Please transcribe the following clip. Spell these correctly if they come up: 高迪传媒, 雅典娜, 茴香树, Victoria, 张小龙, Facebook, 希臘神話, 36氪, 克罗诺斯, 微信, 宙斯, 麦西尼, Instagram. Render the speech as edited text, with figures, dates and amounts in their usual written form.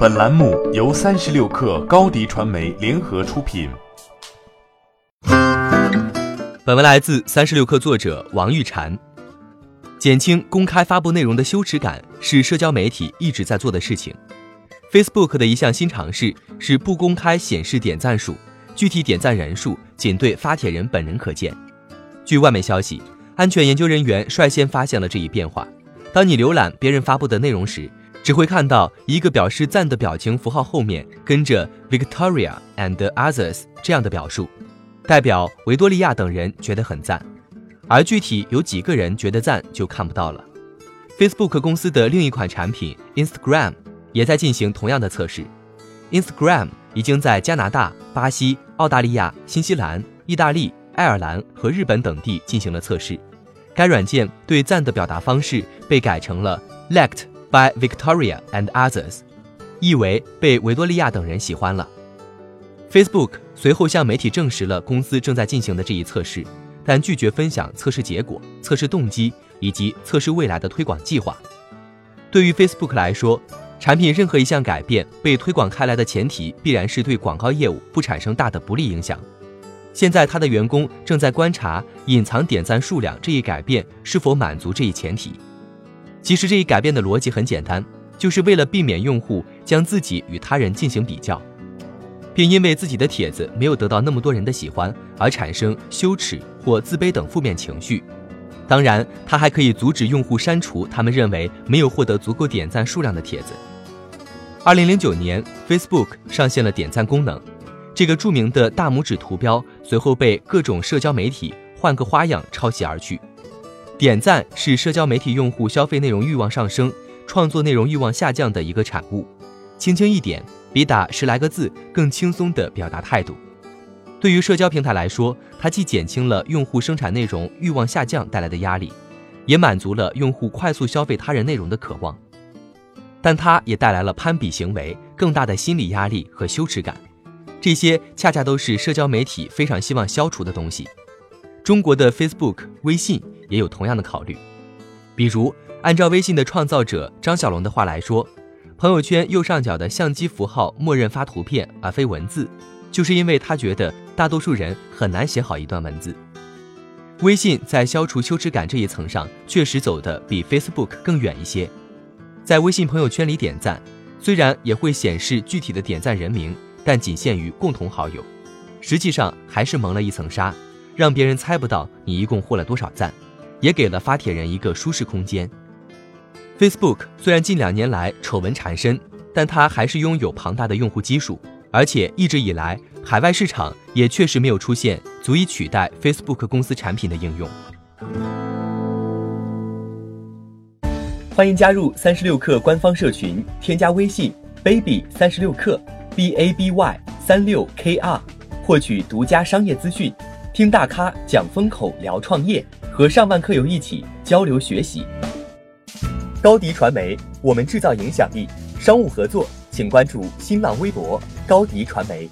本栏目由36氪高迪传媒联合出品。本文来自36氪作者王玉婵。减轻公开发布内容的羞耻感是社交媒体一直在做的事情。Facebook 的一项新尝试是不公开显示点赞数，具体点赞人数仅对发帖人本人可见。据外媒消息，安全研究人员率先发现了这一变化。当你浏览别人发布的内容时，只会看到一个表示赞的表情符号后面跟着 Victoria and others 这样的表述，代表维多利亚等人觉得很赞，而具体有几个人觉得赞就看不到了。 Facebook 公司的另一款产品 Instagram 也在进行同样的测试。 Instagram 已经在加拿大、巴西、澳大利亚、新西兰、意大利、爱尔兰和日本等地进行了测试。该软件对赞的表达方式被改成了 liked by Victoria and others， 意为被维多利亚等人喜欢了。 Facebook 随后向媒体证实了公司正在进行的这一测试，但拒绝分享测试结果、测试动机以及测试未来的推广计划。对于 Facebook 来说，产品任何一项改变被推广开来的前提必然是对广告业务不产生大的不利影响。现在他的员工正在观察隐藏点赞数量这一改变是否满足这一前提。其实这一改变的逻辑很简单，就是为了避免用户将自己与他人进行比较，并因为自己的帖子没有得到那么多人的喜欢而产生羞耻或自卑等负面情绪。当然，它还可以阻止用户删除他们认为没有获得足够点赞数量的帖子。2009年 Facebook 上线了点赞功能，这个著名的大拇指图标随后被各种社交媒体换个花样抄袭而去。点赞是社交媒体用户消费内容欲望上升、创作内容欲望下降的一个产物。轻轻一点，比打10来个字更轻松的表达态度。对于社交平台来说，它既减轻了用户生产内容欲望下降带来的压力，也满足了用户快速消费他人内容的渴望。但它也带来了攀比行为、更大的心理压力和羞耻感。这些恰恰都是社交媒体非常希望消除的东西。中国的 Facebook、微信也有同样的考虑。比如，按照微信的创造者张小龙的话来说，朋友圈右上角的相机符号默认发图片而非文字，就是因为他觉得大多数人很难写好一段文字。微信在消除羞耻感这一层上确实走得比 Facebook 更远一些。在微信朋友圈里点赞，虽然也会显示具体的点赞人名，但仅限于共同好友，实际上还是蒙了一层纱，让别人猜不到你一共获了多少赞，也给了发帖人一个舒适空间。 Facebook 虽然近2年来丑闻缠身，但它还是拥有庞大的用户基数，而且一直以来海外市场也确实没有出现足以取代 Facebook 公司产品的应用。欢迎加入36氪官方社群，添加微信 baby36氪 baby36kr 获取独家商业资讯，听大咖讲风口，聊创业，和上万客友一起交流学习。高迪传媒，我们制造影响力。商务合作，请关注新浪微博高迪传媒。